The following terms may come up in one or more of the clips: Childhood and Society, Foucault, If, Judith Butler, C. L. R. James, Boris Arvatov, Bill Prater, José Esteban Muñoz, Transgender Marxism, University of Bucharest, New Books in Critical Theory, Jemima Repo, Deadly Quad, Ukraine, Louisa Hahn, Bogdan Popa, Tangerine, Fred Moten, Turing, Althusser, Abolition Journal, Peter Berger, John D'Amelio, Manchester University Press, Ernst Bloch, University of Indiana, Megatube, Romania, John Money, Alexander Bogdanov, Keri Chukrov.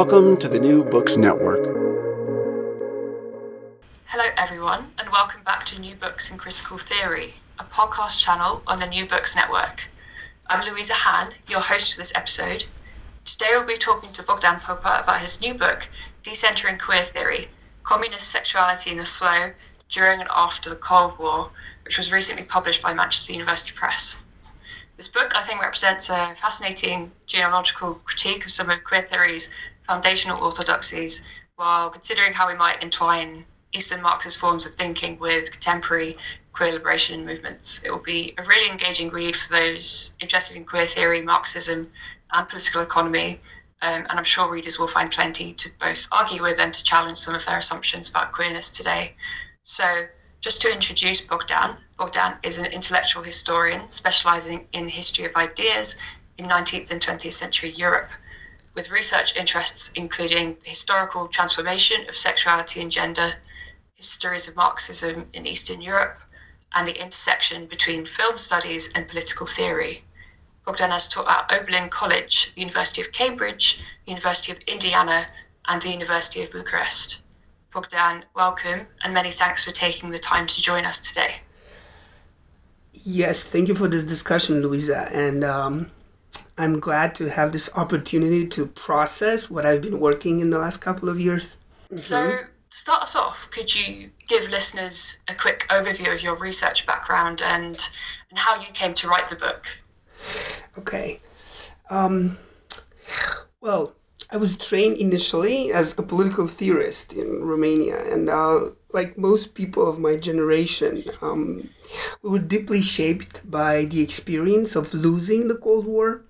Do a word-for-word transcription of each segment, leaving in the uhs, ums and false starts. Welcome to the New Books Network. Hello everyone, and welcome back to New Books in Critical Theory, a podcast channel on the New Books Network. I'm Louisa Hahn, your host for this episode. Today we'll be talking to Bogdan Popa about his new book, Decentering Queer Theory, Communist Sexuality in the Flow During and After the Cold War, which was recently published by Manchester University Press. This book, I think, represents a fascinating genealogical critique of some of queer theory's foundational orthodoxies, while considering how we might entwine Eastern Marxist forms of thinking with contemporary queer liberation movements. It will be a really engaging read for those interested in queer theory, Marxism, and political economy, um, and I'm sure readers will find plenty to both argue with and to challenge some of their assumptions about queerness today. So, just to introduce Bogdan, Bogdan is an intellectual historian specialising in the history of ideas in nineteenth and twentieth century Europe, with research interests including the historical transformation of sexuality and gender, histories of Marxism in Eastern Europe, and the intersection between film studies and political theory. Bogdan has taught at Oberlin College, the University of Cambridge, University of Indiana, and the University of Bucharest. Bogdan, welcome, and many thanks for taking the time to join us today. Yes, thank you for this discussion, Louisa, and um, I'm glad to have this opportunity to process what I've been working in the last couple of years. Mm-hmm. So, to start us off, could you give listeners a quick overview of your research background and, and how you came to write the book? Okay. Um, well... I was trained initially as a political theorist in Romania, and uh, like most people of my generation, um, we were deeply shaped by the experience of losing the Cold War.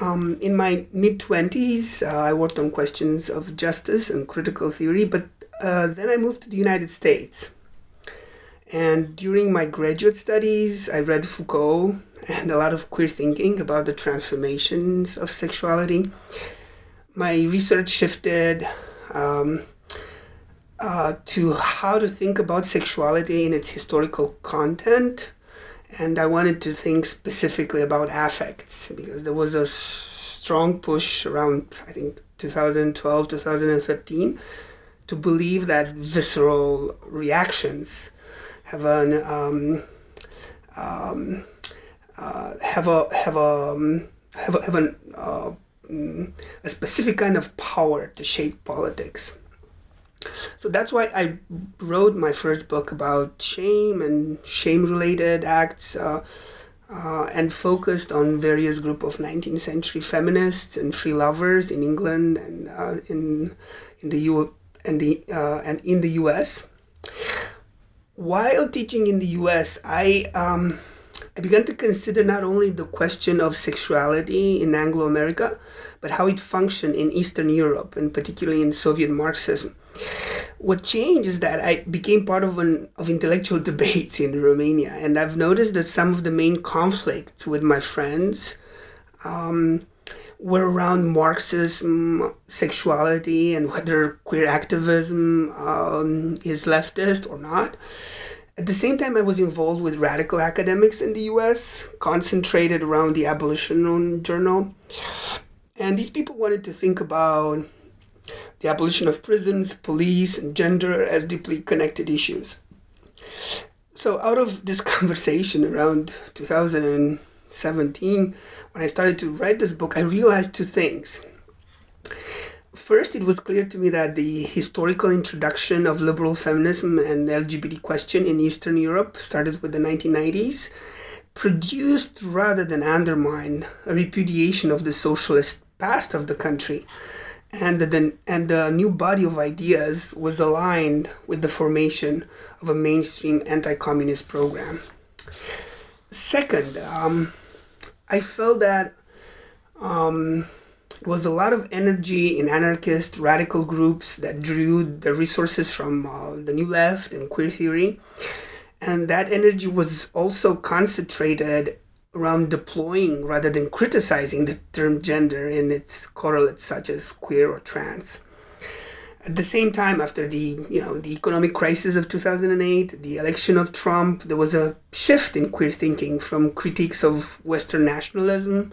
Um, in my mid-twenties, uh, I worked on questions of justice and critical theory, but uh, then I moved to the United States. And during my graduate studies, I read Foucault and a lot of queer thinking about the transformations of sexuality. My research shifted um, uh, to how to think about sexuality in its historical content. And I wanted to think specifically about affects, because there was a strong push around, I think, twenty twelve, twenty thirteen, to believe that visceral reactions have an um, um, uh, have a have a have a, have an uh, a specific kind of power to shape politics. So that's why I wrote my first book about shame and shame-related acts uh, uh, and focused on various group of nineteenth century feminists and free lovers in England and uh, in in the U and the uh, and in the U S. While teaching in the U S, I. Um, I began to consider not only the question of sexuality in Anglo-America, but how it functioned in Eastern Europe, and particularly in Soviet Marxism. What changed is that I became part of an of intellectual debates in Romania, and I've noticed that some of the main conflicts with my friends um, were around Marxism, sexuality, and whether queer activism um, is leftist or not. At the same time, I was involved with radical academics in the U S, concentrated around the Abolition Journal. And these people wanted to think about the abolition of prisons, police, and gender as deeply connected issues. So out of this conversation around two thousand seventeen, when I started to write this book, I realized two things. First, it was clear to me that the historical introduction of liberal feminism and the L G B T question in Eastern Europe, started with the nineteen nineties, produced rather than undermined a repudiation of the socialist past of the country. And the, and the new body of ideas was aligned with the formation of a mainstream anti-communist program. Second, um, I felt that um, it was a lot of energy in anarchist radical groups that drew the resources from uh, the New Left and queer theory. And that energy was also concentrated around deploying rather than criticizing the term gender and its correlates such as queer or trans. At the same time, after the, you know, the economic crisis of two thousand eight, the election of Trump, there was a shift in queer thinking from critiques of Western nationalism,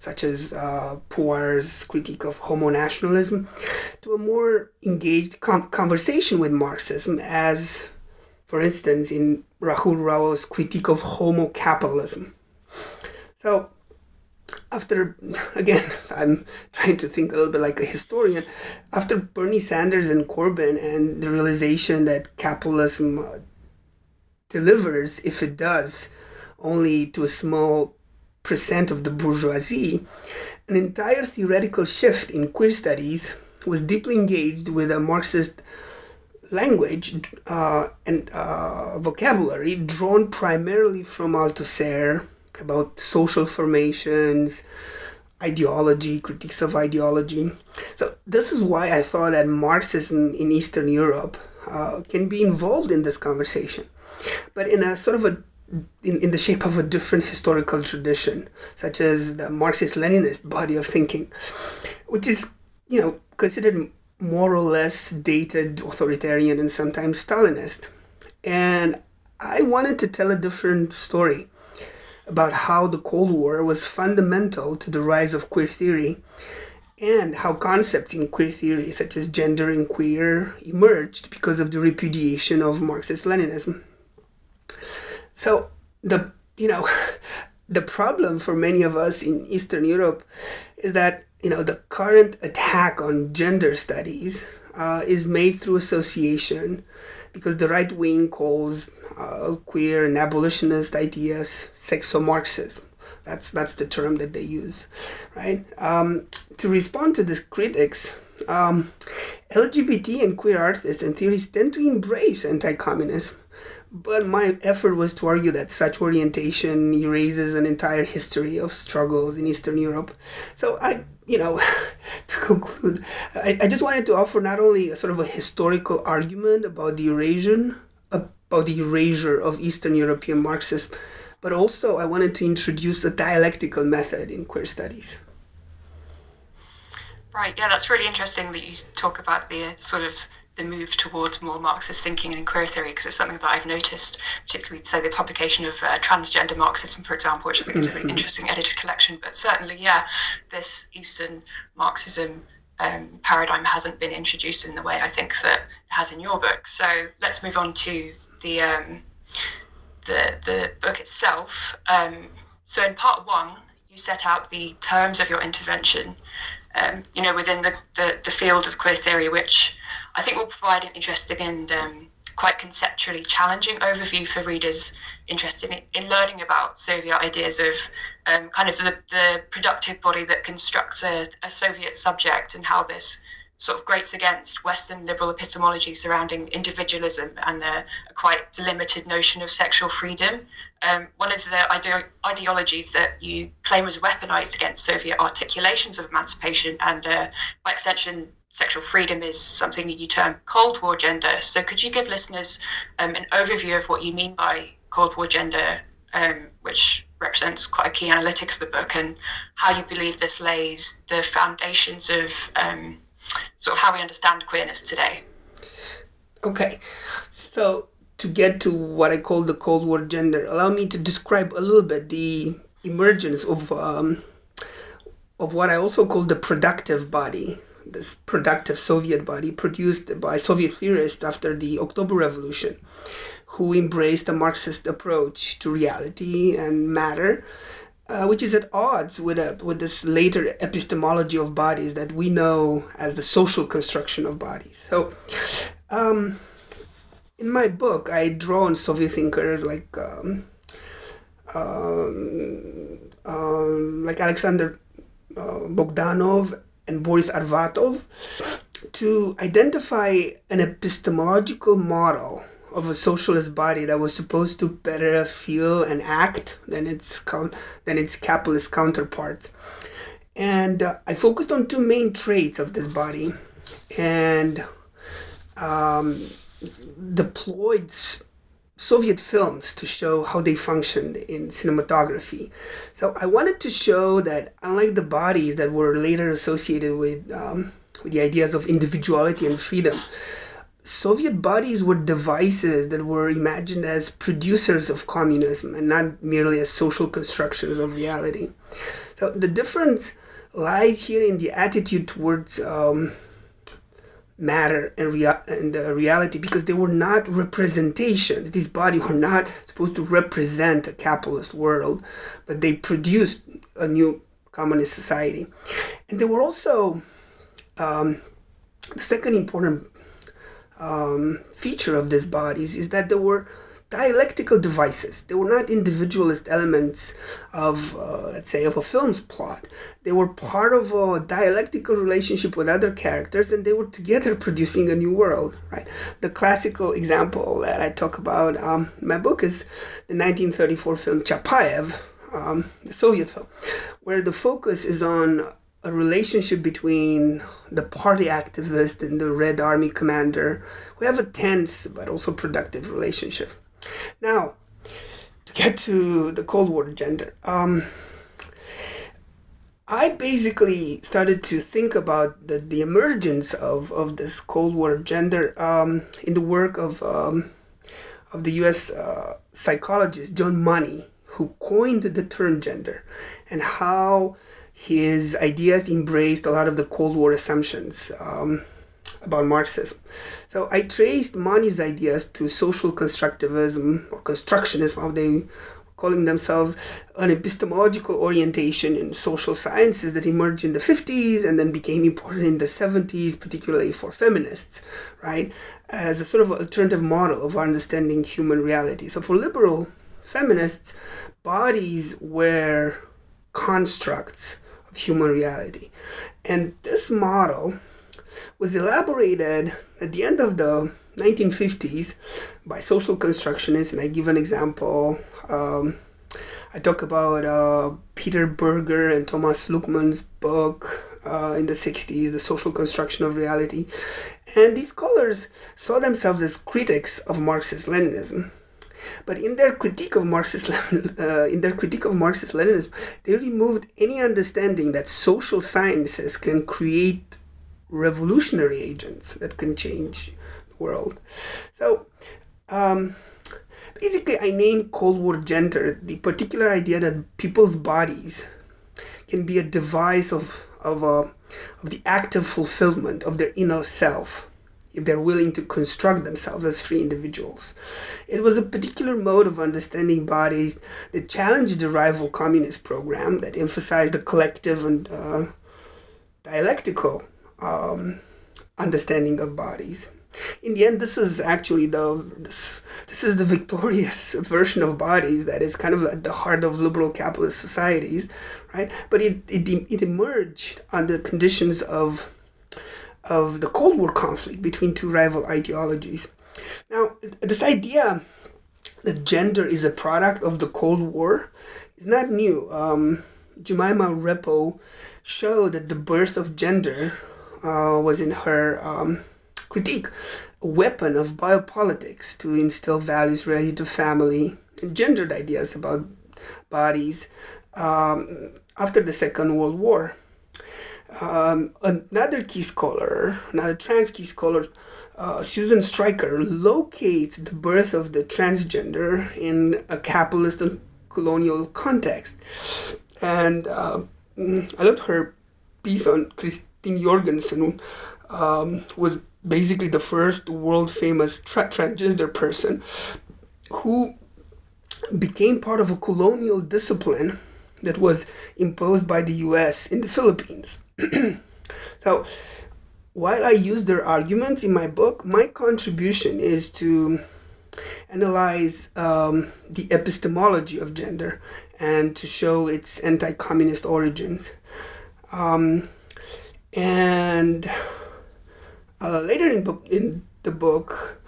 such as uh, Poir's critique of homo nationalism, to a more engaged com- conversation with Marxism, as, for instance, in Rahul Rao's critique of homo capitalism. So after, again, I'm trying to think a little bit like a historian, after Bernie Sanders and Corbyn and the realization that capitalism delivers, if it does, only to a small percent of the bourgeoisie, an entire theoretical shift in queer studies was deeply engaged with a Marxist language uh, and uh, vocabulary drawn primarily from Althusser, about social formations, ideology, critiques of ideology. So this is why I thought that Marxism in Eastern Europe uh, can be involved in this conversation, but in a sort of a in, in the shape of a different historical tradition, such as the Marxist-Leninist body of thinking, which is, you know, considered more or less dated, authoritarian, and sometimes Stalinist. And I wanted to tell a different story about how the Cold War was fundamental to the rise of queer theory and how concepts in queer theory, such as gender and queer, emerged because of the repudiation of Marxist-Leninism. So the, you know, the problem for many of us in Eastern Europe is that, you know, the current attack on gender studies uh, is made through association, because the right wing calls uh, queer and abolitionist ideas sexo-Marxism. That's that's the term that they use, right? Um, to respond to these critics, um, L G B T and queer artists and theorists tend to embrace anti-communism, but my effort was to argue that such orientation erases an entire history of struggles in Eastern Europe. So I, you know, to conclude, I, I just wanted to offer not only a sort of a historical argument about the erasion, about the erasure of Eastern European Marxism, but also I wanted to introduce a dialectical method in queer studies. Right, yeah, that's really interesting that you talk about the sort of the move towards more Marxist thinking and queer theory, because it's something that I've noticed, particularly, say, the publication of uh, Transgender Marxism, for example, which I think is a really interesting edited collection. But certainly, yeah, this Eastern Marxism um, paradigm hasn't been introduced in the way I think that it has in your book. So let's move on to the um, the, the book itself. Um, so in part one, you set out the terms of your intervention, um, you know, within the, the, the field of queer theory, which I think will provide an interesting and um, quite conceptually challenging overview for readers interested in, in learning about Soviet ideas of um, kind of the, the productive body that constructs a, a Soviet subject, and how this sort of grates against Western liberal epistemology surrounding individualism and the quite delimited notion of sexual freedom. Um, one of the ide- ideologies that you claim was weaponized against Soviet articulations of emancipation and, uh, by extension, sexual freedom, is something that you term Cold War gender. So could you give listeners um, an overview of what you mean by Cold War gender, um, which represents quite a key analytic of the book, and how you believe this lays the foundations of um, sort of how we understand queerness today. Okay, so to get to what I call the Cold War gender, allow me to describe a little bit the emergence of um, of what I also call the productive body, this productive Soviet body produced by Soviet theorists after the October Revolution, who embraced a Marxist approach to reality and matter, uh, which is at odds with a, with this later epistemology of bodies that we know as the social construction of bodies. So um, in my book, I draw on Soviet thinkers like um, um, um, like Alexander Uh, Bogdanov and Boris Arvatov to identify an epistemological model of a socialist body that was supposed to better feel and act than its count, than its capitalist counterparts. And uh, I focused on two main traits of this body and um, deployed Soviet films to show how they functioned in cinematography. So I wanted to show that unlike the bodies that were later associated with, um, with the ideas of individuality and freedom, Soviet bodies were devices that were imagined as producers of communism and not merely as social constructions of reality. So the difference lies here in the attitude towards um, matter and, rea- and uh, reality, because they were not representations. These bodies were not supposed to represent a capitalist world, but they produced a new communist society. And they were also, um, the second important um, feature of these bodies is that they were dialectical devices. They were not individualist elements of, uh, let's say, of a film's plot. They were part of a dialectical relationship with other characters, and they were together producing a new world, right? The classical example that I talk about um, in my book is the nineteen thirty-four film Chapayev, um, the Soviet film, where the focus is on a relationship between the party activist and the Red Army commander. We have a tense but also productive relationship. Now, to get to the Cold War gender, um, I basically started to think about the, the emergence of, of this Cold War gender um, in the work of um, of the U S uh, psychologist John Money, who coined the term gender, and how his ideas embraced a lot of the Cold War assumptions um, about Marxism. So I traced Money's ideas to social constructivism or constructionism, how they were calling themselves, an epistemological orientation in social sciences that emerged in the fifties and then became important in the seventies, particularly for feminists, right, as a sort of alternative model of understanding human reality. So for liberal feminists, bodies were constructs of human reality. And this model was elaborated at the end of the nineteen fifties by social constructionists, and I give an example. Um, I talk about uh, Peter Berger and Thomas Luckmann's book uh, in the sixties, The Social Construction of Reality. And these scholars saw themselves as critics of Marxist-Leninism. But in their critique of Marxist, uh, in their critique of Marxist-Leninism, they removed any understanding that social sciences can create revolutionary agents that can change the world. So um, basically I named Cold War gender the particular idea that people's bodies can be a device of of, a, of the active fulfillment of their inner self if they're willing to construct themselves as free individuals. It was a particular mode of understanding bodies that challenged the rival communist program that emphasized the collective and uh, dialectical Um, understanding of bodies. In the end, this is actually the this, this is the victorious version of bodies that is kind of at the heart of liberal capitalist societies, right? But it it, it emerged under conditions of of the Cold War conflict between two rival ideologies. Now, this idea that gender is a product of the Cold War is not new. Um, Jemima Repo showed that the birth of gender Uh, was in her um, critique, a weapon of biopolitics to instill values related to family and gendered ideas about bodies um, after the Second World War. Um, another key scholar, another trans key scholar, uh, Susan Stryker, locates the birth of the transgender in a capitalist and colonial context. And uh, I loved her piece on Christine Jorgensen, who um, was basically the first world-famous tra- transgender person who became part of a colonial discipline that was imposed by the U S in the Philippines. So, while I use their arguments in my book, my contribution is to analyze um, the epistemology of gender and to show its anti-communist origins. Um, and uh, later in, bu- in the book,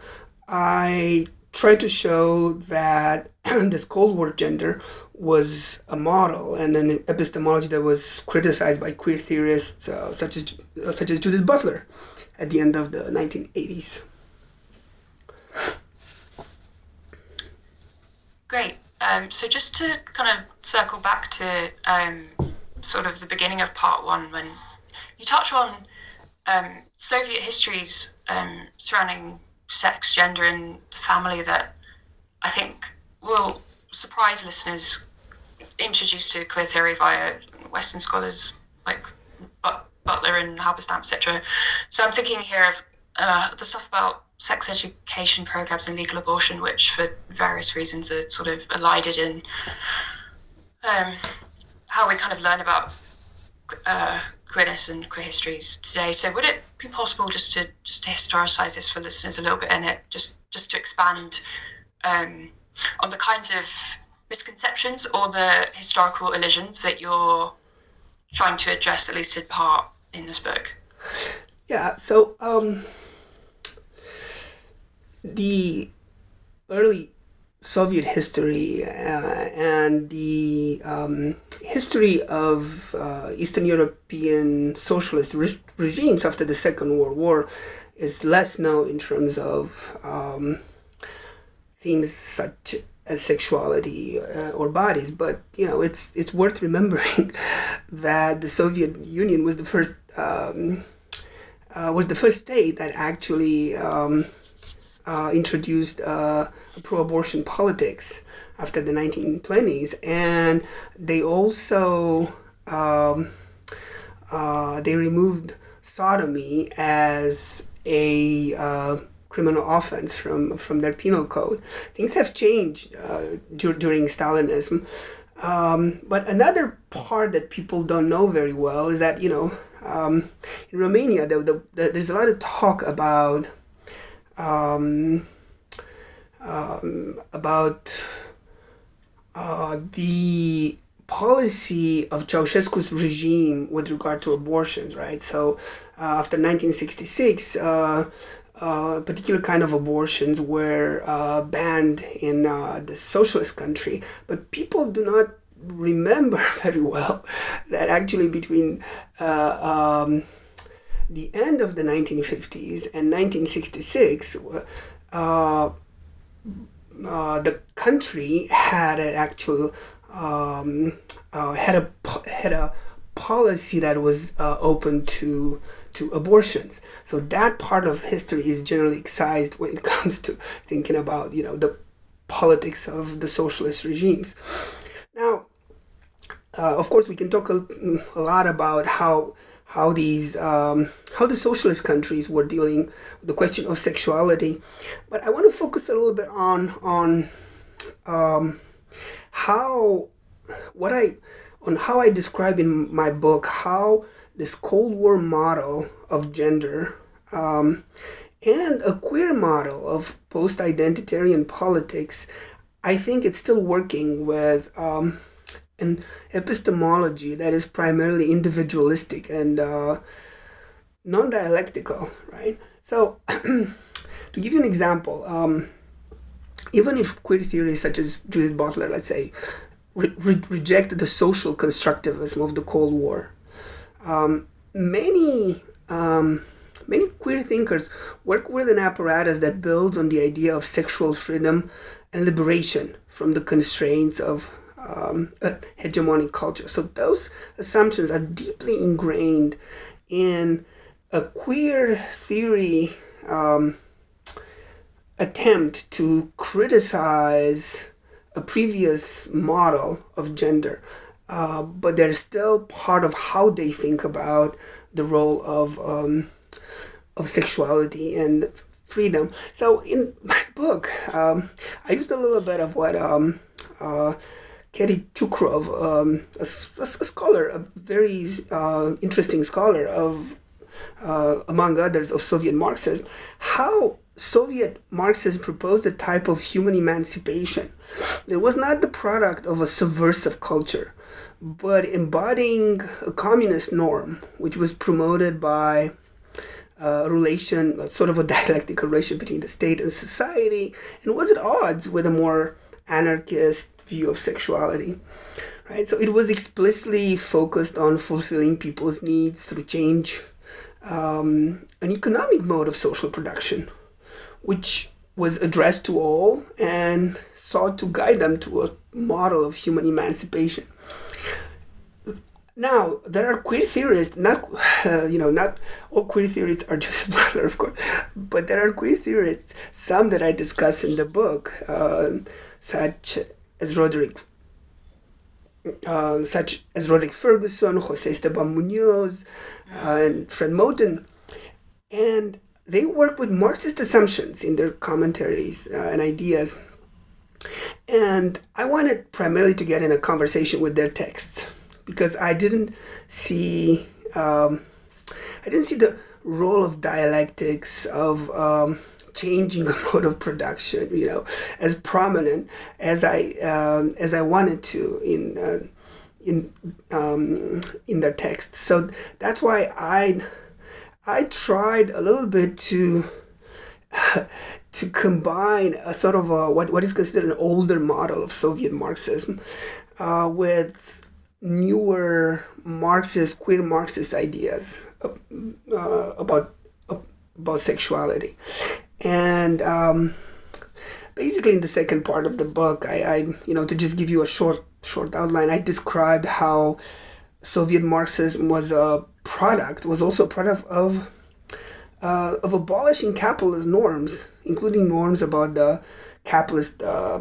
I try to show that this Cold War gender was a model and an epistemology that was criticized by queer theorists uh, such as uh, such as Judith Butler at the end of the nineteen eighties. Great. Um, so just to kind of circle back to um, sort of the beginning of part one, when you touch on um, Soviet histories um, surrounding sex, gender, and family that I think will surprise listeners introduced to queer theory via Western scholars like but- Butler and Halberstam, et cetera. So I'm thinking here of uh, the stuff about sex education programs and legal abortion, which for various reasons are sort of elided in um, how we kind of learn about uh, queerness and queer histories today. So would it be possible just to just to historicize this for listeners a little bit, and it just just to expand um, on the kinds of misconceptions or the historical elisions that you're trying to address, at least in part, in this book? Yeah, so um, the early Soviet history uh, and the um, history of uh, Eastern European socialist re- regimes after the Second World War is less known in terms of um, things such as sexuality uh, or bodies, but you know it's it's worth remembering that the Soviet Union was the first um, uh, was the first state that actually um, uh, introduced uh, pro-abortion politics after the nineteen twenties, and they also um, uh, they removed sodomy as a uh, criminal offense from, from their penal code. Things have changed uh, dur- during Stalinism. Um, but another part that people don't know very well is that, you know, um, in Romania, the, the, the, there's a lot of talk about um, um, about uh, the policy of Ceausescu's regime with regard to abortions, right? So uh, after nineteen sixty-six, uh, Uh, particular kind of abortions were uh, banned in uh, the socialist country, but people do not remember very well that actually between uh, um, the end of the nineteen fifties and nineteen sixty-six, uh, uh, the country had an actual um, uh, had a had a policy that was uh, open to. to abortions. So that part of history is generally excised when it comes to thinking about, you know, the politics of the socialist regimes. Now, uh, of course, we can talk a, a lot about how how these um, how the socialist countries were dealing with the question of sexuality, but I want to focus a little bit on on um, how what I on how I describe in my book how this Cold War model of gender um, and a queer model of post-identitarian politics, I think it's still working with um, an epistemology that is primarily individualistic and uh, non-dialectical, right? So to give you an example, um, even if queer theories such as Judith Butler, let's say, re- re- reject the social constructivism of the Cold War, Um, many um, many queer thinkers work with an apparatus that builds on the idea of sexual freedom and liberation from the constraints of um, a hegemonic culture. So those assumptions are deeply ingrained in a queer theory um, attempt to criticize a previous model of gender, uh, but they're still part of how they think about the role of um, of sexuality and freedom. So in my book, um, I used a little bit of what um, uh, Keri Chukrov, um, a, a scholar, a very uh, interesting scholar of, uh, among others, of Soviet Marxism, how Soviet Marxism proposed a type of human emancipation that was not the product of a subversive culture, but embodying a communist norm, which was promoted by a relation, sort of a dialectical relation between the state and society, and was at odds with a more anarchist view of sexuality. Right? So it was explicitly focused on fulfilling people's needs through change, um, an economic mode of social production, which was addressed to all and sought to guide them to a model of human emancipation. Now, there are queer theorists, not, uh, you know, not all queer theorists are Judith Butler, of course, but there are queer theorists, some that I discuss in the book, uh, such as Roderick, uh, such as Roderick Ferguson, Jose Esteban Muñoz, uh, and Fred Moten, and they work with Marxist assumptions in their commentaries uh, and ideas. And I wanted primarily to get in a conversation with their texts because I didn't see um, I didn't see the role of dialectics, of um, changing a mode of production, you know, as prominent as I um, as I wanted to in uh, in um, in their texts. So that's why I. I tried a little bit to to combine a sort of a, what what is considered an older model of Soviet Marxism uh, with newer Marxist, queer Marxist ideas uh, about about sexuality. And um, basically, in the second part of the book, I, I you know to just give you a short short outline, I described how Soviet Marxism was a product was also a product of uh, of abolishing capitalist norms, including norms about the capitalist uh,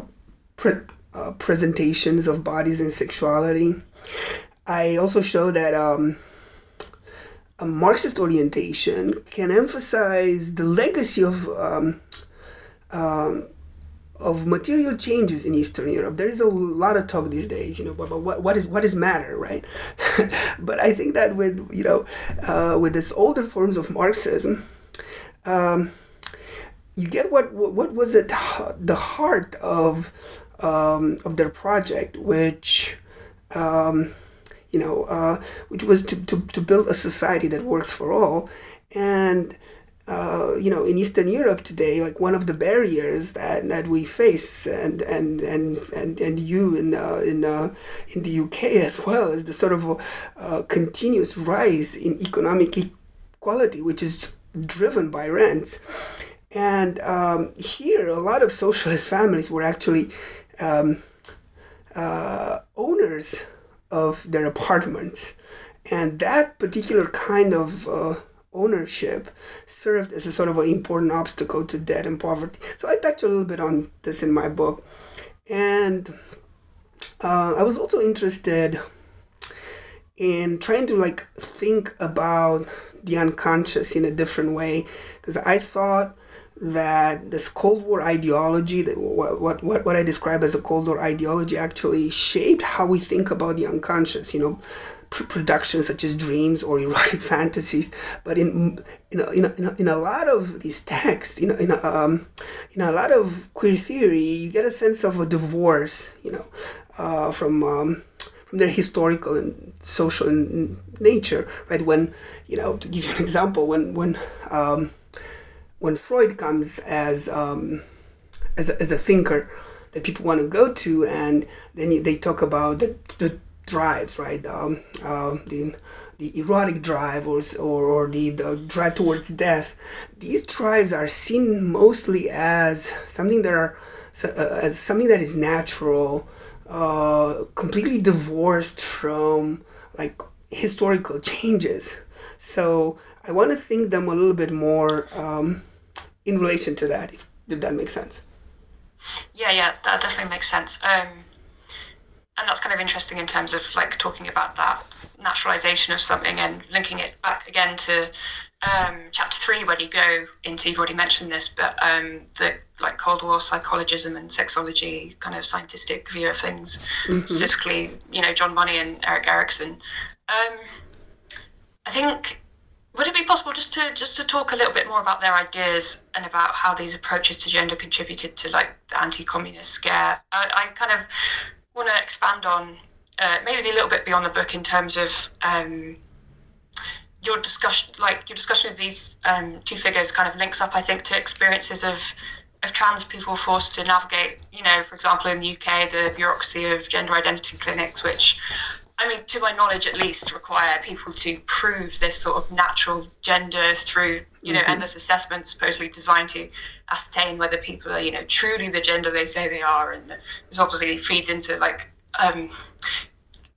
pre- uh, presentations of bodies and sexuality. I also show that um, a Marxist orientation can emphasize the legacy of um, um, of material changes in Eastern Europe. There is a lot of talk these days, you know, about what, what is what is matter, right? But I think that with, you know, uh, with this older forms of Marxism, um, you get what what was at the heart of um, of their project, which, um, you know, uh, which was to, to, to build a society that works for all. And Uh, you know, in Eastern Europe today, like one of the barriers that, that we face, and and and and, and you in uh, in uh, in the U K as well, is the sort of uh, continuous rise in economic inequality, which is driven by rents. And um, here, a lot of socialist families were actually um, uh, owners of their apartments, and that particular kind of uh, ownership served as a sort of an important obstacle to debt and poverty. So I touched a little bit on this in my book. And uh, I was also interested in trying to like think about the unconscious in a different way, because I thought that this Cold War ideology, that what, what what what I describe as a Cold War ideology, actually shaped how we think about the unconscious, you know, productions such as dreams or erotic fantasies, but in in a, in, a, in a lot of these texts, you know, in a, um, in a lot of queer theory, you get a sense of a divorce, you know, uh, from um, from their historical and social nature, right? When, you know, to give you an example, when when um, when Freud comes as um, as a, as a thinker that people want to go to, and then they talk about the the drives, right? Um, uh, the the erotic drive or or, or the, the drive towards death. These drives are seen mostly as something that are uh, as something that is natural, uh, completely divorced from like historical changes. So I want to think them a little bit more um, in relation to that, if, if that makes sense. Yeah, yeah, that definitely makes sense. Um, and that's kind of interesting in terms of like talking about that naturalization of something and linking it back again to um, chapter three, where you go into, you've already mentioned this, but um, the like Cold War psychologism and sexology kind of scientistic view of things, mm-hmm. specifically, you know, John Money and Erik Erikson. Um, I think, would it be possible just to just to talk a little bit more about their ideas and about how these approaches to gender contributed to like the anti-communist scare? I, I kind of want to expand on uh, maybe a little bit beyond the book in terms of um, your discussion, like your discussion of these um, two figures kind of links up, I think, to experiences of of trans people forced to navigate, you know, for example, in the U K, the bureaucracy of gender identity clinics, which, I mean, to my knowledge at least, require people to prove this sort of natural gender through, you know, mm-hmm. endless assessments supposedly designed to ascertain whether people are, you know, truly the gender they say they are. And this obviously feeds into like, um,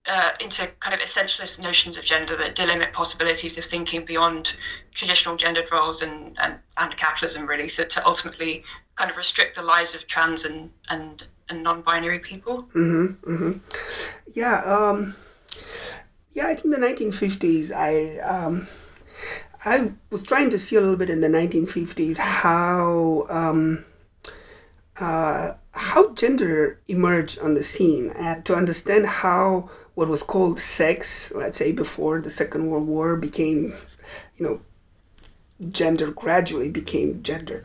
uh, into kind of essentialist notions of gender that delimit possibilities of thinking beyond traditional gendered roles and, and, and capitalism, really. So to ultimately kind of restrict the lives of trans and, and, and non-binary people. Mm-hmm, mm-hmm. Yeah. Um... Yeah, I think the nineteen fifties, I um, I was trying to see a little bit in the nineteen fifties how um, uh, how gender emerged on the scene, and to understand how what was called sex, let's say before the Second World War, became, you know, gender gradually became gender.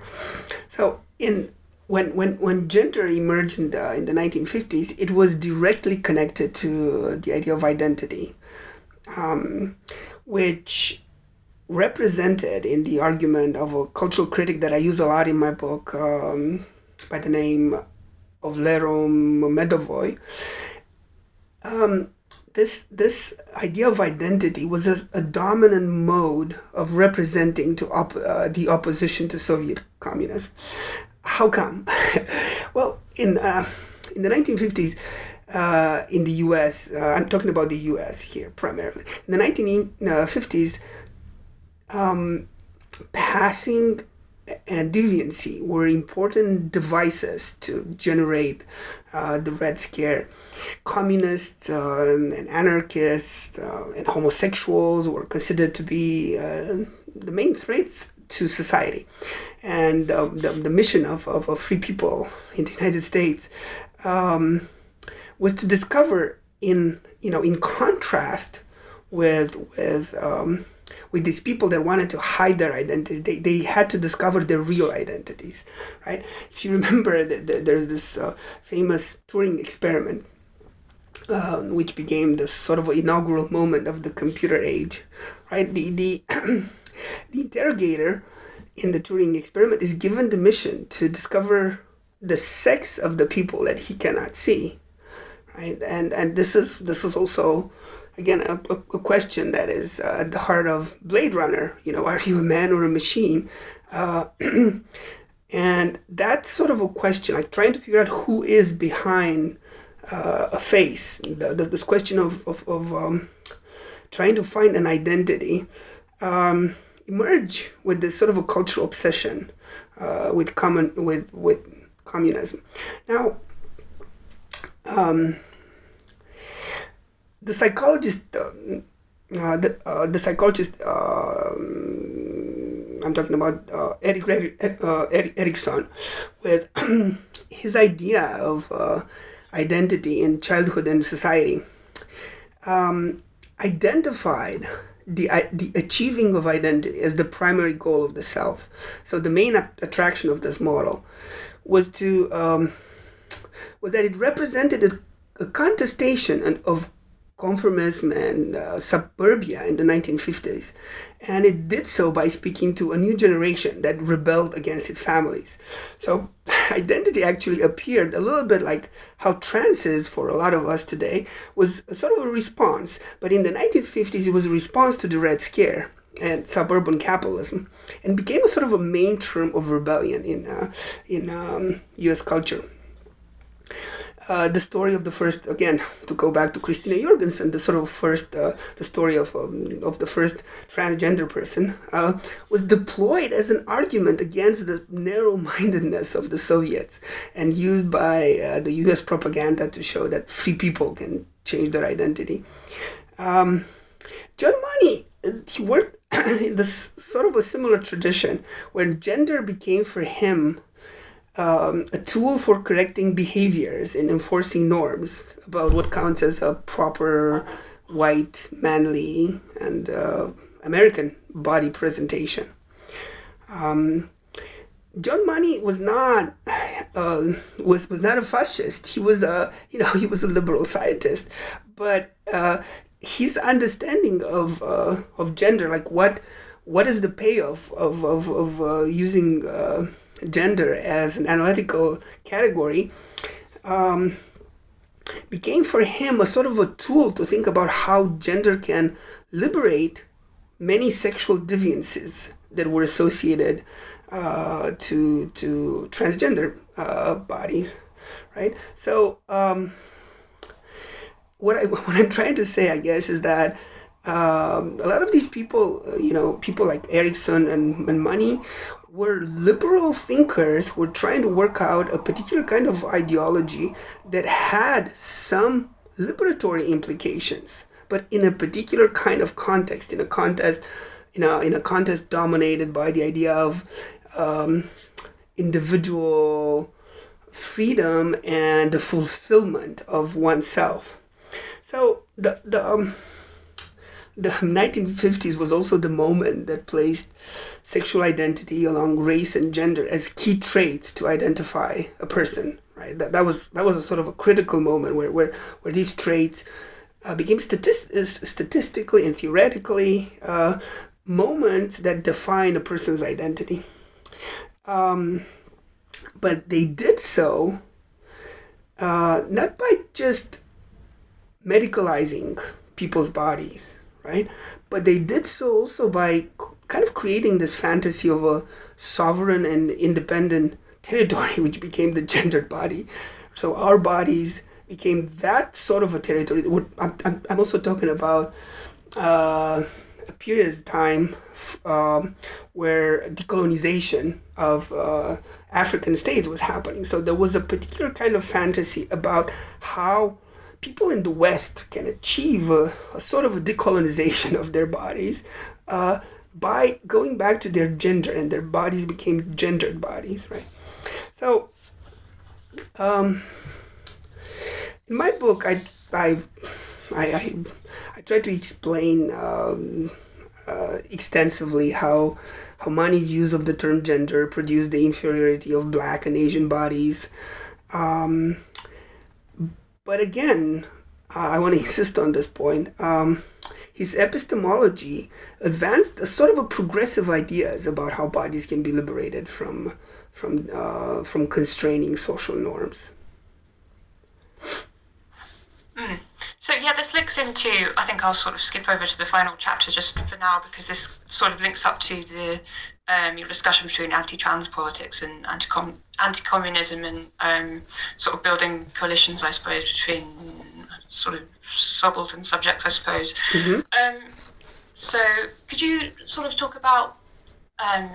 So in When when when gender emerged in the, in the nineteen fifties, it was directly connected to the idea of identity, um, which represented in the argument of a cultural critic that I use a lot in my book um, by the name of Lerom Medovoy. Um, this this idea of identity was a, a dominant mode of representing to op- uh, the opposition to Soviet communism. How come? Well, in uh, in the nineteen fifties, uh, in the U S, uh, I'm talking about the U S here primarily. In the nineteen fifties, um, passing and deviancy were important devices to generate uh, the Red Scare. Communists uh, and anarchists uh, and homosexuals were considered to be uh, the main threats to society. And um, the, the mission of, of, of free people in the United States um, was to discover, in you know, in contrast with with um, with these people that wanted to hide their identities, they, they had to discover their real identities, right? If you remember, the, the, there's this uh, famous Turing experiment, uh, which became the sort of inaugural moment of the computer age, right? The the, the interrogator in the Turing experiment is given the mission to discover the sex of the people that he cannot see, right? And and this is this is also, again, a, a question that is uh, at the heart of Blade Runner. You know, are you a man or a machine? Uh, and that's sort of a question, like trying to figure out who is behind uh, a face. The, the, this question of of, of um, trying to find an identity. Um, emerge with this sort of a cultural obsession uh, with common with with communism. Now, um, the psychologist, uh, uh, the, uh, the psychologist, uh, I'm talking about uh, Erik uh, Erikson, with his idea of uh, identity in childhood and society, um, identified The, the achieving of identity as the primary goal of the self. So the main attraction of this model was to um, was that it represented a, a contestation of conformism and uh, suburbia in the nineteen fifties, and it did so by speaking to a new generation that rebelled against its families. So identity actually appeared a little bit like how trans is for a lot of us today, was a sort of a response, but in the nineteen fifties it was a response to the Red Scare and suburban capitalism, and became a sort of a main term of rebellion in uh, in um, U S culture. uh, the story of the first, again, to go back to Christina Jorgensen, the sort of first, uh, the story of um, of the first transgender person uh, was deployed as an argument against the narrow-mindedness of the Soviets and used by uh, the U S propaganda to show that free people can change their identity. Um, John Money, he worked in this sort of a similar tradition where gender became for him um, a tool for correcting behaviors and enforcing norms about what counts as a proper white, manly, and uh, American body presentation. Um, John Money was not uh, was was not a fascist. He was a you know he was a liberal scientist, but uh, his understanding of uh, of gender, like what what is the payoff of of of uh, using uh, gender as an analytical category, um, became for him a sort of a tool to think about how gender can liberate many sexual deviances that were associated uh, to to transgender uh, bodies, right? So. Um, What, I, what I'm trying to say, I guess, is that um, a lot of these people, you know, people like Erikson and, and Money were liberal thinkers who were trying to work out a particular kind of ideology that had some liberatory implications, but in a particular kind of context, in a context, you know, in a context dominated by the idea of um, individual freedom and the fulfillment of oneself. So the the, um, the nineteen fifties was also the moment that placed sexual identity along race and gender as key traits to identify a person, right? That that was that was a sort of a critical moment where where, where these traits uh, became statist- statistically and theoretically uh, moments that define a person's identity. Um, but they did so uh, not by just medicalizing people's bodies, right? But they did so also by kind of creating this fantasy of a sovereign and independent territory, which became the gendered body. So our bodies became that sort of a territory. I'm also talking about uh, a period of time um, where decolonization of uh, African states was happening. So there was a particular kind of fantasy about how people in the West can achieve a, a sort of a decolonization of their bodies uh, by going back to their gender, and their bodies became gendered bodies, right? So, um, in my book, I I I I, I try to explain um, uh, extensively how how Money's use of the term gender produced the inferiority of Black and Asian bodies. Um, But again, uh, I want to insist on this point. Um, his epistemology advanced a sort of a progressive ideas about how bodies can be liberated from from uh, from constraining social norms. Mm. So yeah, this links into, I think I'll sort of skip over to the final chapter just for now, because this sort of links up to the um, your discussion between anti-trans politics and anti-com- anti-communism and um, sort of building coalitions, I suppose, between sort of subaltern subjects, I suppose. Mm-hmm. Um, so could you sort of talk about um,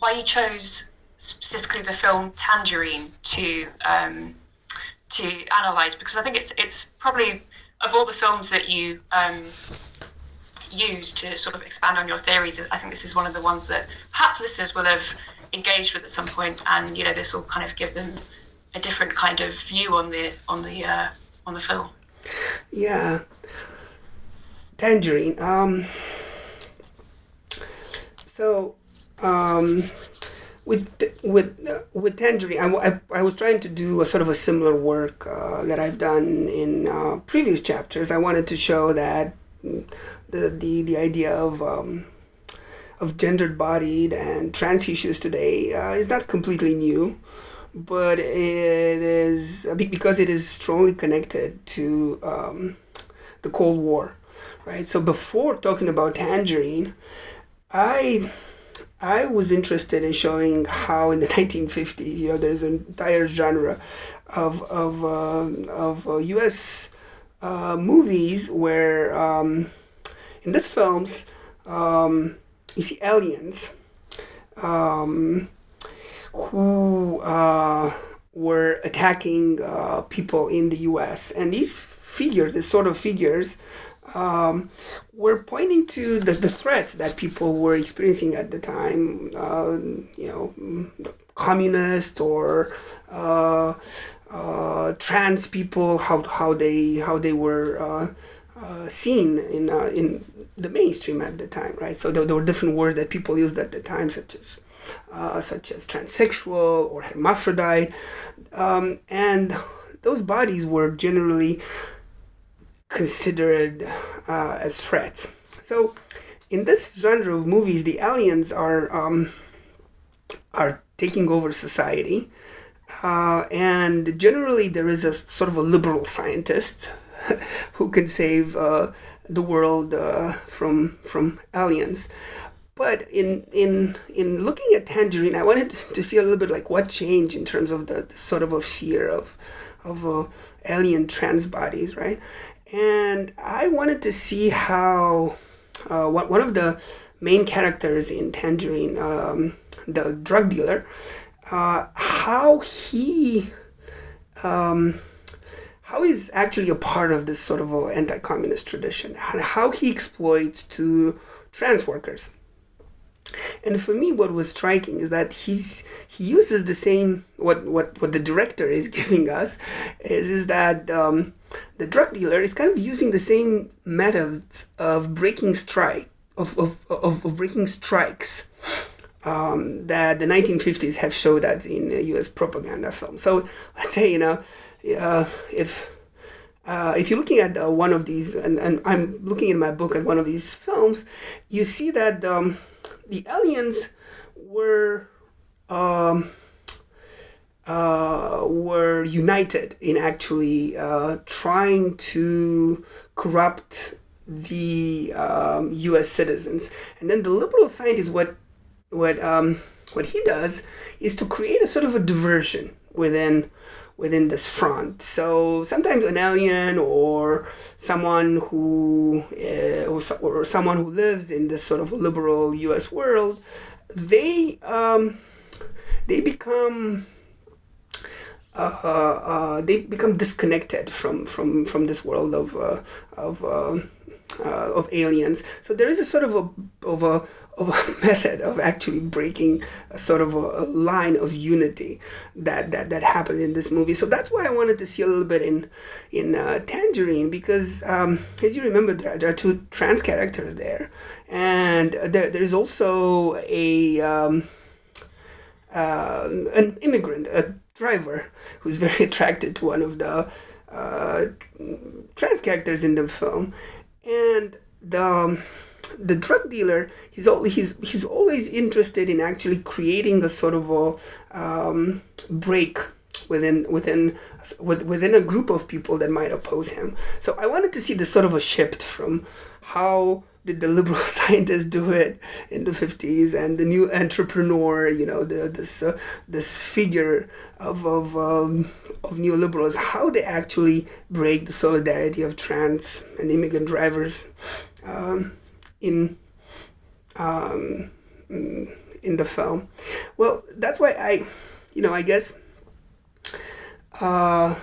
why you chose specifically the film Tangerine to um, to analyse? Because I think it's it's probably, of all the films that you um, use to sort of expand on your theories, I think this is one of the ones that perhaps listeners will have engaged with at some point, and you know this will kind of give them a different kind of view on the on the uh, on the film. Yeah, Tangerine. Um, so um, with with uh, with Tangerine, I, I, I was trying to do a sort of a similar work uh, that I've done in uh, previous chapters. I wanted to show that the the, the idea of um, of gendered-bodied and trans issues today uh, is not completely new, but it is, because it is strongly connected to um, the Cold War, right? So before talking about Tangerine, I I was interested in showing how in the nineteen fifties, you know, there's an entire genre of of uh, of uh, U S uh, movies where um, in these films um, you see aliens um, who uh, were attacking uh, people in the U S and these figures, these sort of figures. Um, we're pointing to the, the threats that people were experiencing at the time, uh, you know, communists or uh, uh, trans people, how how they how they were uh, uh, seen in uh, in the mainstream at the time, right? So there, there were different words that people used at the time, such as uh, such as transsexual or hermaphrodite, um, and those bodies were generally considered uh, as threats. So in this genre of movies, the aliens are um, are taking over society, uh, and generally there is a sort of a liberal scientist who can save uh, the world uh, from from aliens. But in in in looking at Tangerine, I wanted to see a little bit like what changed in terms of the, the sort of a fear of of uh, alien trans bodies, right? And I wanted to see how uh, one of the main characters in Tangerine, um, the drug dealer, uh, how he, um, how he's actually a part of this sort of anti-communist tradition, and how he exploits two trans workers. And for me, what was striking is that he's he uses the same what what, what the director is giving us is, is that um, the drug dealer is kind of using the same methods of breaking strike of of, of, of breaking strikes um, that the nineteen fifties have showed us in U S propaganda films. So let's say you know uh, if. Uh, if you're looking at uh, one of these, and, and I'm looking in my book at one of these films, you see that um, the aliens were um, uh, were united in actually uh, trying to corrupt the um, U S citizens, and then the liberal scientist, what what um, what he does is to create a sort of a diversion within. within this front. So sometimes an alien or someone who uh, or someone who lives in this sort of liberal U S world, they um, they become uh, uh, they become disconnected from from, from this world of uh, of uh, uh, of aliens. So there is a sort of a of a of a method of actually breaking a sort of a, a line of unity that, that that happens in this movie. So that's what I wanted to see a little bit in in uh, Tangerine, because um, as you remember, there are, there are two trans characters there, and there there is also a um, uh, an immigrant, a driver, who's very attracted to one of the uh, trans characters in the film, and the. Um, The drug dealer, he's all, he's he's always interested in actually creating a sort of a um, break within within within a group of people that might oppose him. So I wanted to see this sort of a shift from how did the liberal scientists do it in the fifties, and the new entrepreneur, you know, the, this uh, this figure of of um, of neoliberals, how they actually break the solidarity of trans and immigrant drivers. Um, in um in the film. Well, that's why I you know I guess uh,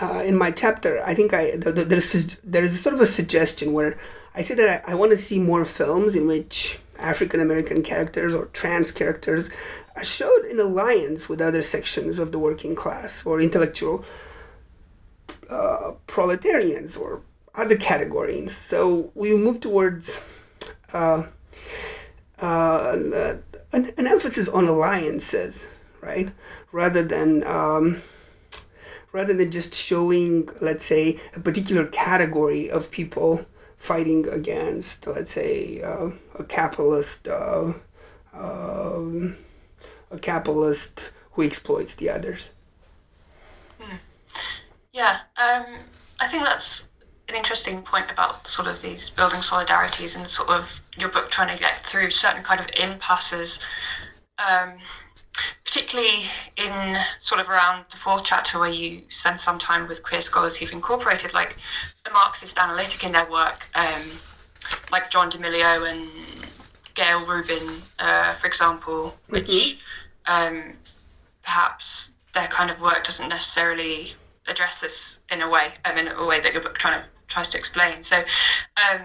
uh in my chapter I think I the, the, there's there's sort of a suggestion where I say that I, I want to see more films in which African American characters or trans characters are showed in alliance with other sections of the working class or intellectual uh, proletarians or other categories. So we move towards uh, uh, an, an emphasis on alliances, right? Rather than um, rather than just showing, let's say, a particular category of people fighting against, let's say, uh, a capitalist, uh, um, a capitalist who exploits the others. Hmm. Yeah, um, I think that's an interesting point about sort of these building solidarities and sort of your book trying to get through certain kind of impasses, um, particularly in sort of around the fourth chapter where you spend some time with queer scholars who've incorporated like a Marxist analytic in their work, um, like John D'Amelio and Gail Rubin, uh, for example, which mm-hmm. um, perhaps their kind of work doesn't necessarily address this in a way, um, in a way that your book trying to, tries to explain. So, um,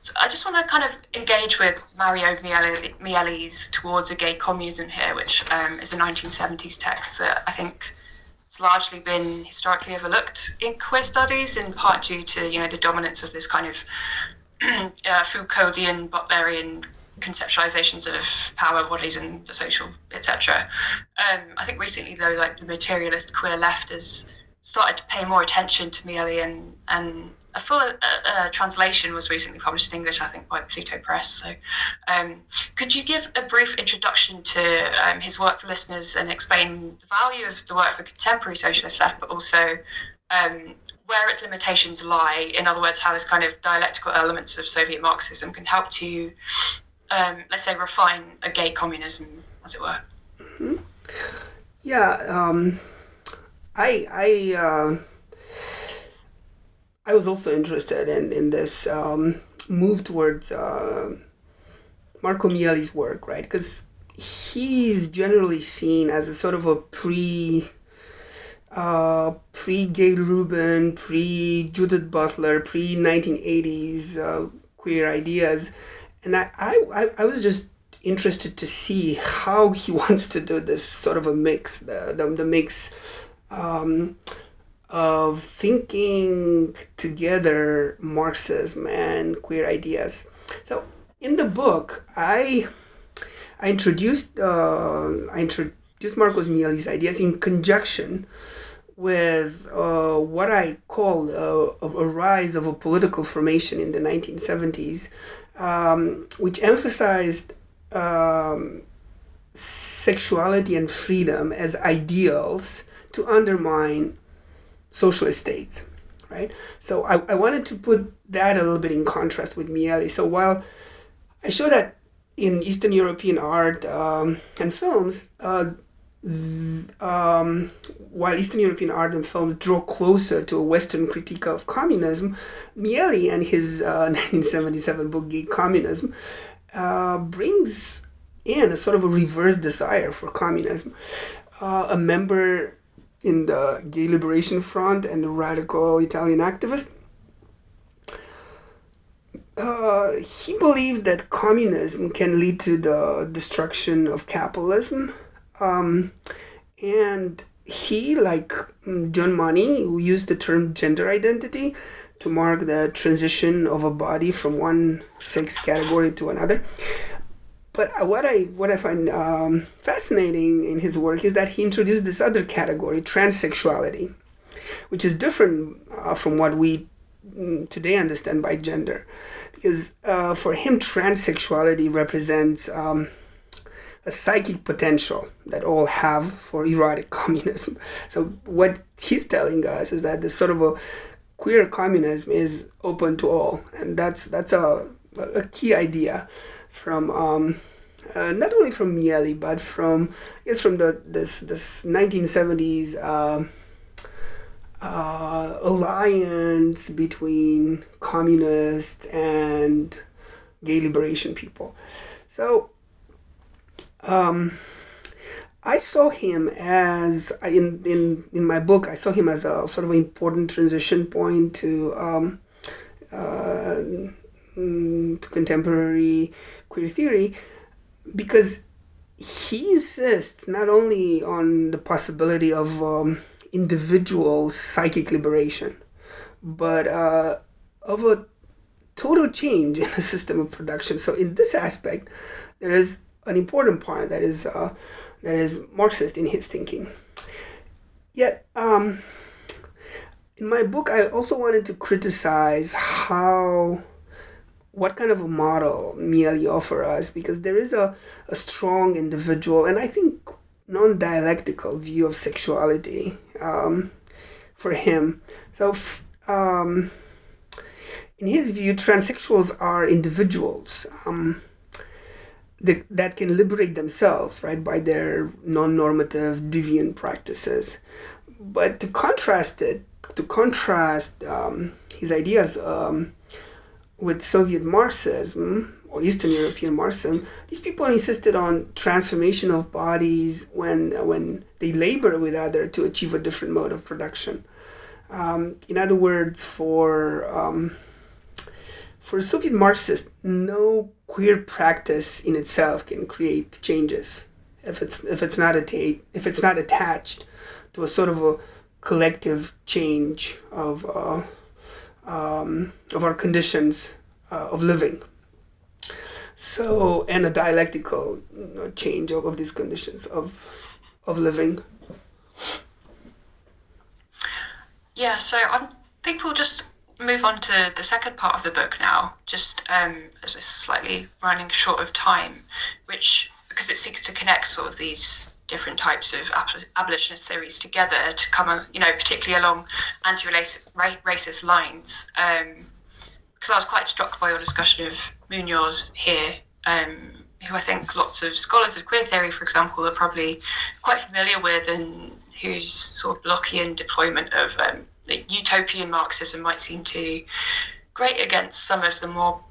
so I just want to kind of engage with Mario Mieli, Mieli's Towards a Gay Communism here, which um, is a nineteen seventies text that I think has largely been historically overlooked in queer studies, in part due to, you know, the dominance of this kind of uh, Foucauldian, Butlerian conceptualizations of power, bodies, and the social, et cetera. Um, I think recently, though, like the materialist queer left has started to pay more attention to Mieli, and and a full uh, uh, translation was recently published in English, I think, by Pluto Press. So, um, could you give a brief introduction to um, his work for listeners and explain the value of the work for contemporary socialist left, but also um, where its limitations lie? In other words, how this kind of dialectical elements of Soviet Marxism can help to Um, let's say, refine a gay communism, as it were. Mm-hmm. Yeah, um, I I uh, I was also interested in in this um, move towards uh, Marco Mieli's work, right? Because he's generally seen as a sort of a pre uh, pre Gail Rubin, pre Judith Butler, pre nineteen eighties uh, queer ideas. And I, I, I was just interested to see how he wants to do this sort of a mix, the the, the mix um, of thinking together Marxism and queer ideas. So in the book, I I introduced uh, I introduced Marcos Mieli's ideas in conjunction with uh, what I call a, a rise of a political formation in the nineteen seventies. Um, which emphasized um, sexuality and freedom as ideals to undermine socialist states, right? So I, I wanted to put that a little bit in contrast with Mieli. So while I show that in Eastern European art um, and films, uh, th- um, while Eastern European art and films draw closer to a Western critique of communism, Mieli and his uh, nineteen seventy-seven book Gay Communism uh, brings in a sort of a reverse desire for communism. Uh, a member in the Gay Liberation Front and a radical Italian activist, uh, he believed that communism can lead to the destruction of capitalism, um, and he, like John Money, who used the term gender identity to mark the transition of a body from one sex category to another. But what I what I find um, fascinating in his work is that he introduced this other category, transsexuality, which is different uh, from what we today understand by gender. Because uh, for him, transsexuality represents Um, a psychic potential that all have for erotic communism. So what he's telling us is that this sort of a queer communism is open to all. And that's that's a, a key idea from, um, uh, not only from Mieli, but from, I guess from the this this nineteen seventies uh, uh, alliance between communists and gay liberation people. So, Um, I saw him as in, in in my book. I saw him as a sort of an important transition point to um, uh, to contemporary queer theory, because he insists not only on the possibility of um, individual psychic liberation, but uh, of a total change in the system of production. So in this aspect, there is an important part that is uh, that is Marxist in his thinking. Yet, um, in my book, I also wanted to criticize how, what kind of a model Mieli offers us, because there is a, a strong individual and I think non-dialectical view of sexuality um, for him. So f- um, in his view, transsexuals are individuals um, that, that can liberate themselves, right, by their non-normative deviant practices. But to contrast it, to contrast um, his ideas um, with Soviet Marxism or Eastern European Marxism, these people insisted on transformation of bodies when when they labor with others to achieve a different mode of production. Um, in other words, for um, for Soviet Marxists, no queer practice in itself can create changes if it's if it's not atta- if it's not attached to a sort of a collective change of uh, um, of our conditions uh, of living. So, and a dialectical you know, change of, of these conditions of of living. Yeah, so I think we'll just move on to the second part of the book now, just um, as we're slightly running short of time, which, because it seeks to connect sort of these different types of ab- abolitionist theories together to come, you know, particularly along anti-racist lines. Um, because I was quite struck by your discussion of Muñoz here, um, who I think lots of scholars of queer theory, for example, are probably quite familiar with, and whose sort of Blochian deployment of um, utopian Marxism might seem to grate against some of the more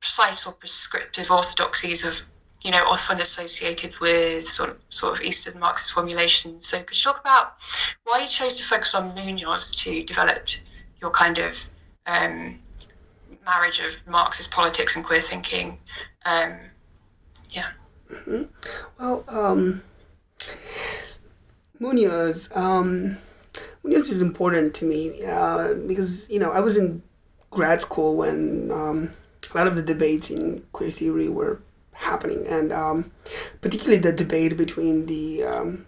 precise or prescriptive orthodoxies of, you know, often associated with sort of, sort of Eastern Marxist formulations. So could you talk about why you chose to focus on Muñoz to develop your kind of um, marriage of Marxist politics and queer thinking? Um, yeah. Mm-hmm. Well, um, Muñoz, um, Muñoz is important to me uh, because, you know, I was in grad school when um, a lot of the debates in queer theory were happening, and um, particularly the debate between the um,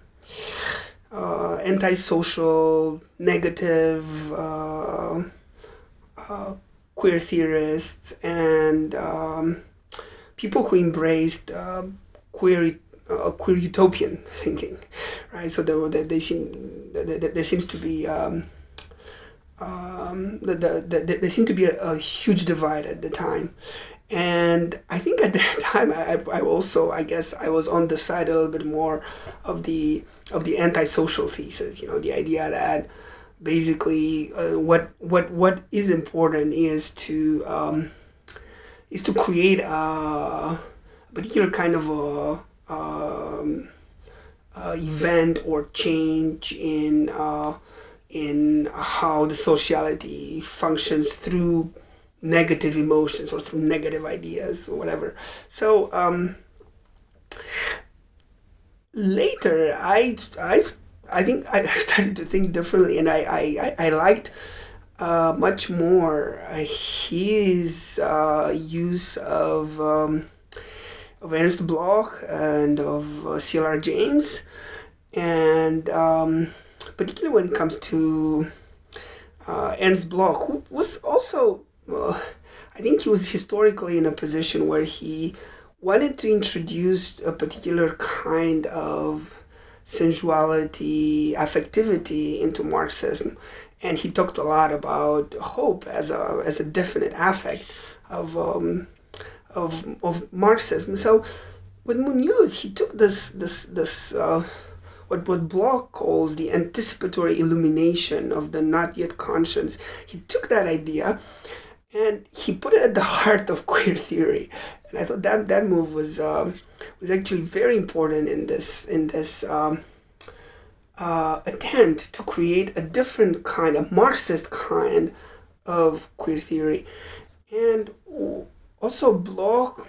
uh, antisocial, negative uh, uh, queer theorists and um, people who embraced uh, queer uh, queer utopian thinking, right? So there they, they seem there, there seems to be um, um, the, the, the, the, there seemed to be a, a huge divide at the time. And I think at that time, I, I also, I guess, I was on the side a little bit more of the of the antisocial thesis. You know, the idea that basically uh, what what what is important is to um, is to create a particular kind of a, um, a event or change in uh, in how the sociality functions through negative emotions or through negative ideas or whatever. So um, later, I I I think I started to think differently, and I I, I liked uh, much more his uh, use of um, of Ernst Bloch and of uh, C. L. R. James, and um, particularly when it comes to uh, Ernst Bloch, who was also Well, I think he was historically in a position where he wanted to introduce a particular kind of sensuality, affectivity into Marxism, and he talked a lot about hope as a as a definite affect of um, of of Marxism. So with Muñoz, he took this this this uh, what what Bloch calls the anticipatory illumination of the not yet conscience. He took that idea and he put it at the heart of queer theory, and I thought that that move was um, was actually very important in this in this um, uh, attempt to create a different kind, a Marxist kind of queer theory, and also Bloch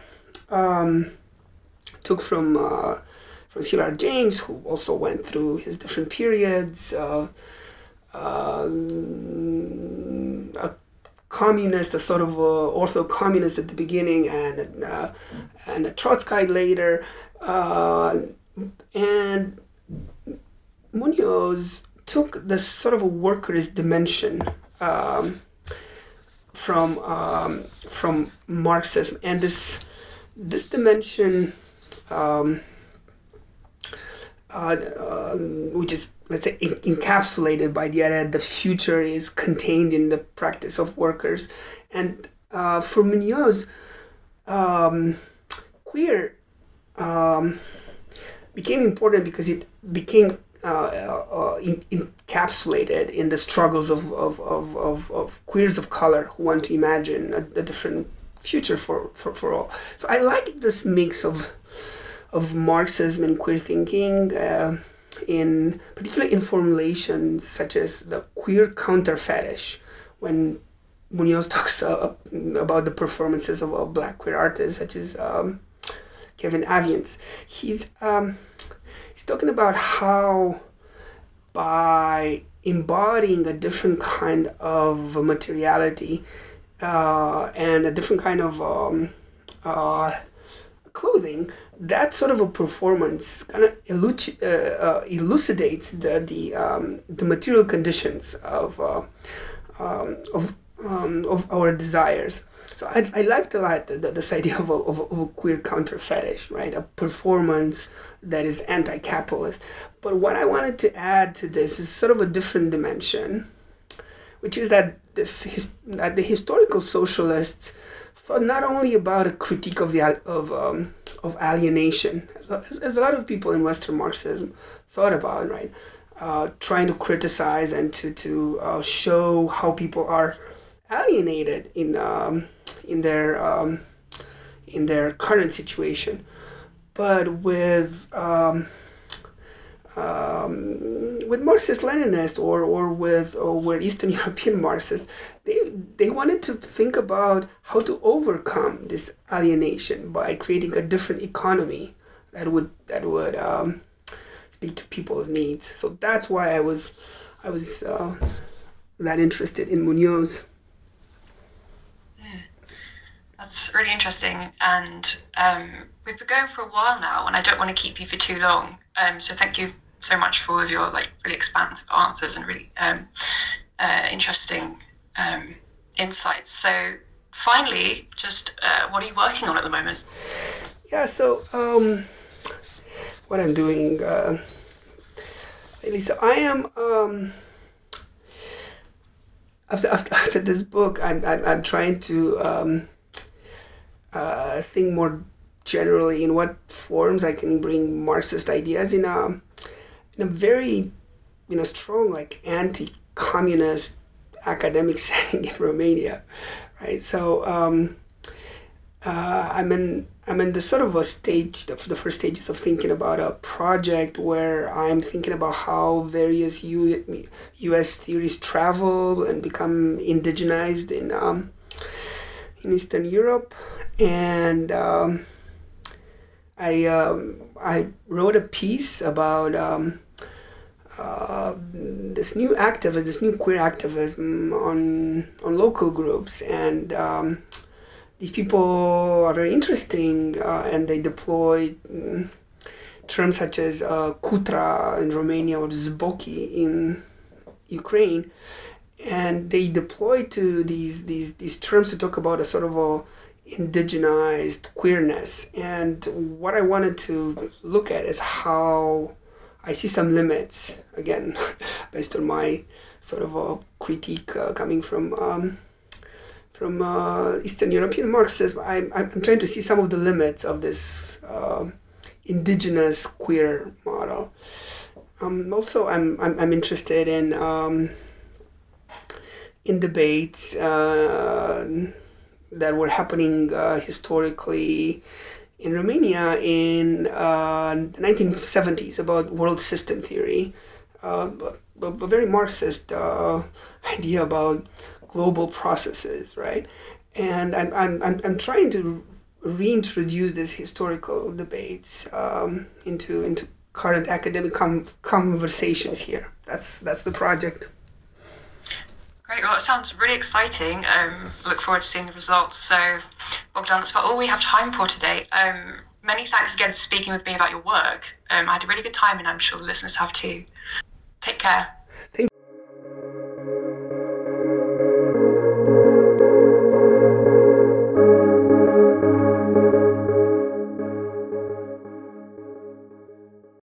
um, took from uh, from C. L. R. James, who also went through his different periods. Uh, uh, a, communist, a sort of ortho-communist at the beginning, and uh, and a Trotskyite later, uh, and Muñoz took this sort of a workerist dimension um, from um, from Marxism, and this this dimension, um, uh, uh, which is let's say, encapsulated by the idea that the future is contained in the practice of workers. And uh, for Muñoz, um, queer um, became important because it became uh, uh, in, encapsulated in the struggles of, of, of, of, of queers of color who want to imagine a, a different future for, for, for all. So I like this mix of of Marxism and queer thinking, uh, in particularly in formulations such as the queer counter fetish, when Muñoz talks uh, about the performances of uh, black queer artists such as um, Kevin Aviance. He's um, he's talking about how by embodying a different kind of materiality uh, and a different kind of um, uh, clothing, that sort of a performance kind of eluc- uh, uh, elucidates the the, um, the material conditions of uh, um, of um, of our desires. So I I liked a lot the, the, this idea of a, of, a, of a queer counter fetish, right? A performance that is anti-capitalist. But what I wanted to add to this is sort of a different dimension, which is that this his, that the historical socialists thought not only about a critique of the of um, of alienation, as, as a lot of people in Western Marxism thought about, right? Uh, trying to criticize and to to uh, show how people are alienated in um, in their um, in their current situation, but with um, um, with Marxist-Leninists or or with or with Eastern European Marxists, they they wanted to think about how to overcome this alienation by creating a different economy that would that would um, speak to people's needs. So that's why I was I was uh, that interested in Muñoz. That's really interesting, and um, we've been going for a while now, and I don't want to keep you for too long. Um, so thank you so much for all of your like really expansive answers and really um, uh, interesting um, insights. So finally, just uh, what are you working on at the moment? Yeah, so um, what I'm doing, uh, Elisa, I am. Um, after, after after this book, I'm I'm, I'm trying to. Um, Uh, think more generally in what forms I can bring Marxist ideas in a in a very in a strong like anti-communist academic setting in Romania, right? So um, uh, I'm in I'm in the sort of a stage the the first stages of thinking about a project where I'm thinking about how various U, U S theories travel and become indigenized in um, in Eastern Europe. And um, I um, I wrote a piece about um, uh, this new activism, this new queer activism on on local groups, and um, these people are very interesting, uh, and they deploy um, terms such as uh, kutra in Romania or zboki in Ukraine, and they deploy to these these these terms to talk about a sort of a indigenized queerness. And what I wanted to look at is how I see some limits, again, based on my sort of a critique uh, coming from um, from uh, Eastern European Marxism. I'm, I'm trying to see some of the limits of this uh, indigenous queer model. Um, also, I'm, I'm I'm interested in um, in debates Uh, that were happening uh, historically in Romania in uh, the nineteen seventies about world system theory, uh, a, a very Marxist uh, idea about global processes, right? And I'm I'm I'm, I'm trying to reintroduce these historical debates um, into into current academic com- conversations here. That's that's the project. Great, well, it sounds really exciting. Um, look forward to seeing the results. So, Bogdan, that's about all we have time for today. Um, many thanks again for speaking with me about your work. Um, I had a really good time, and I'm sure the listeners have too. Take care.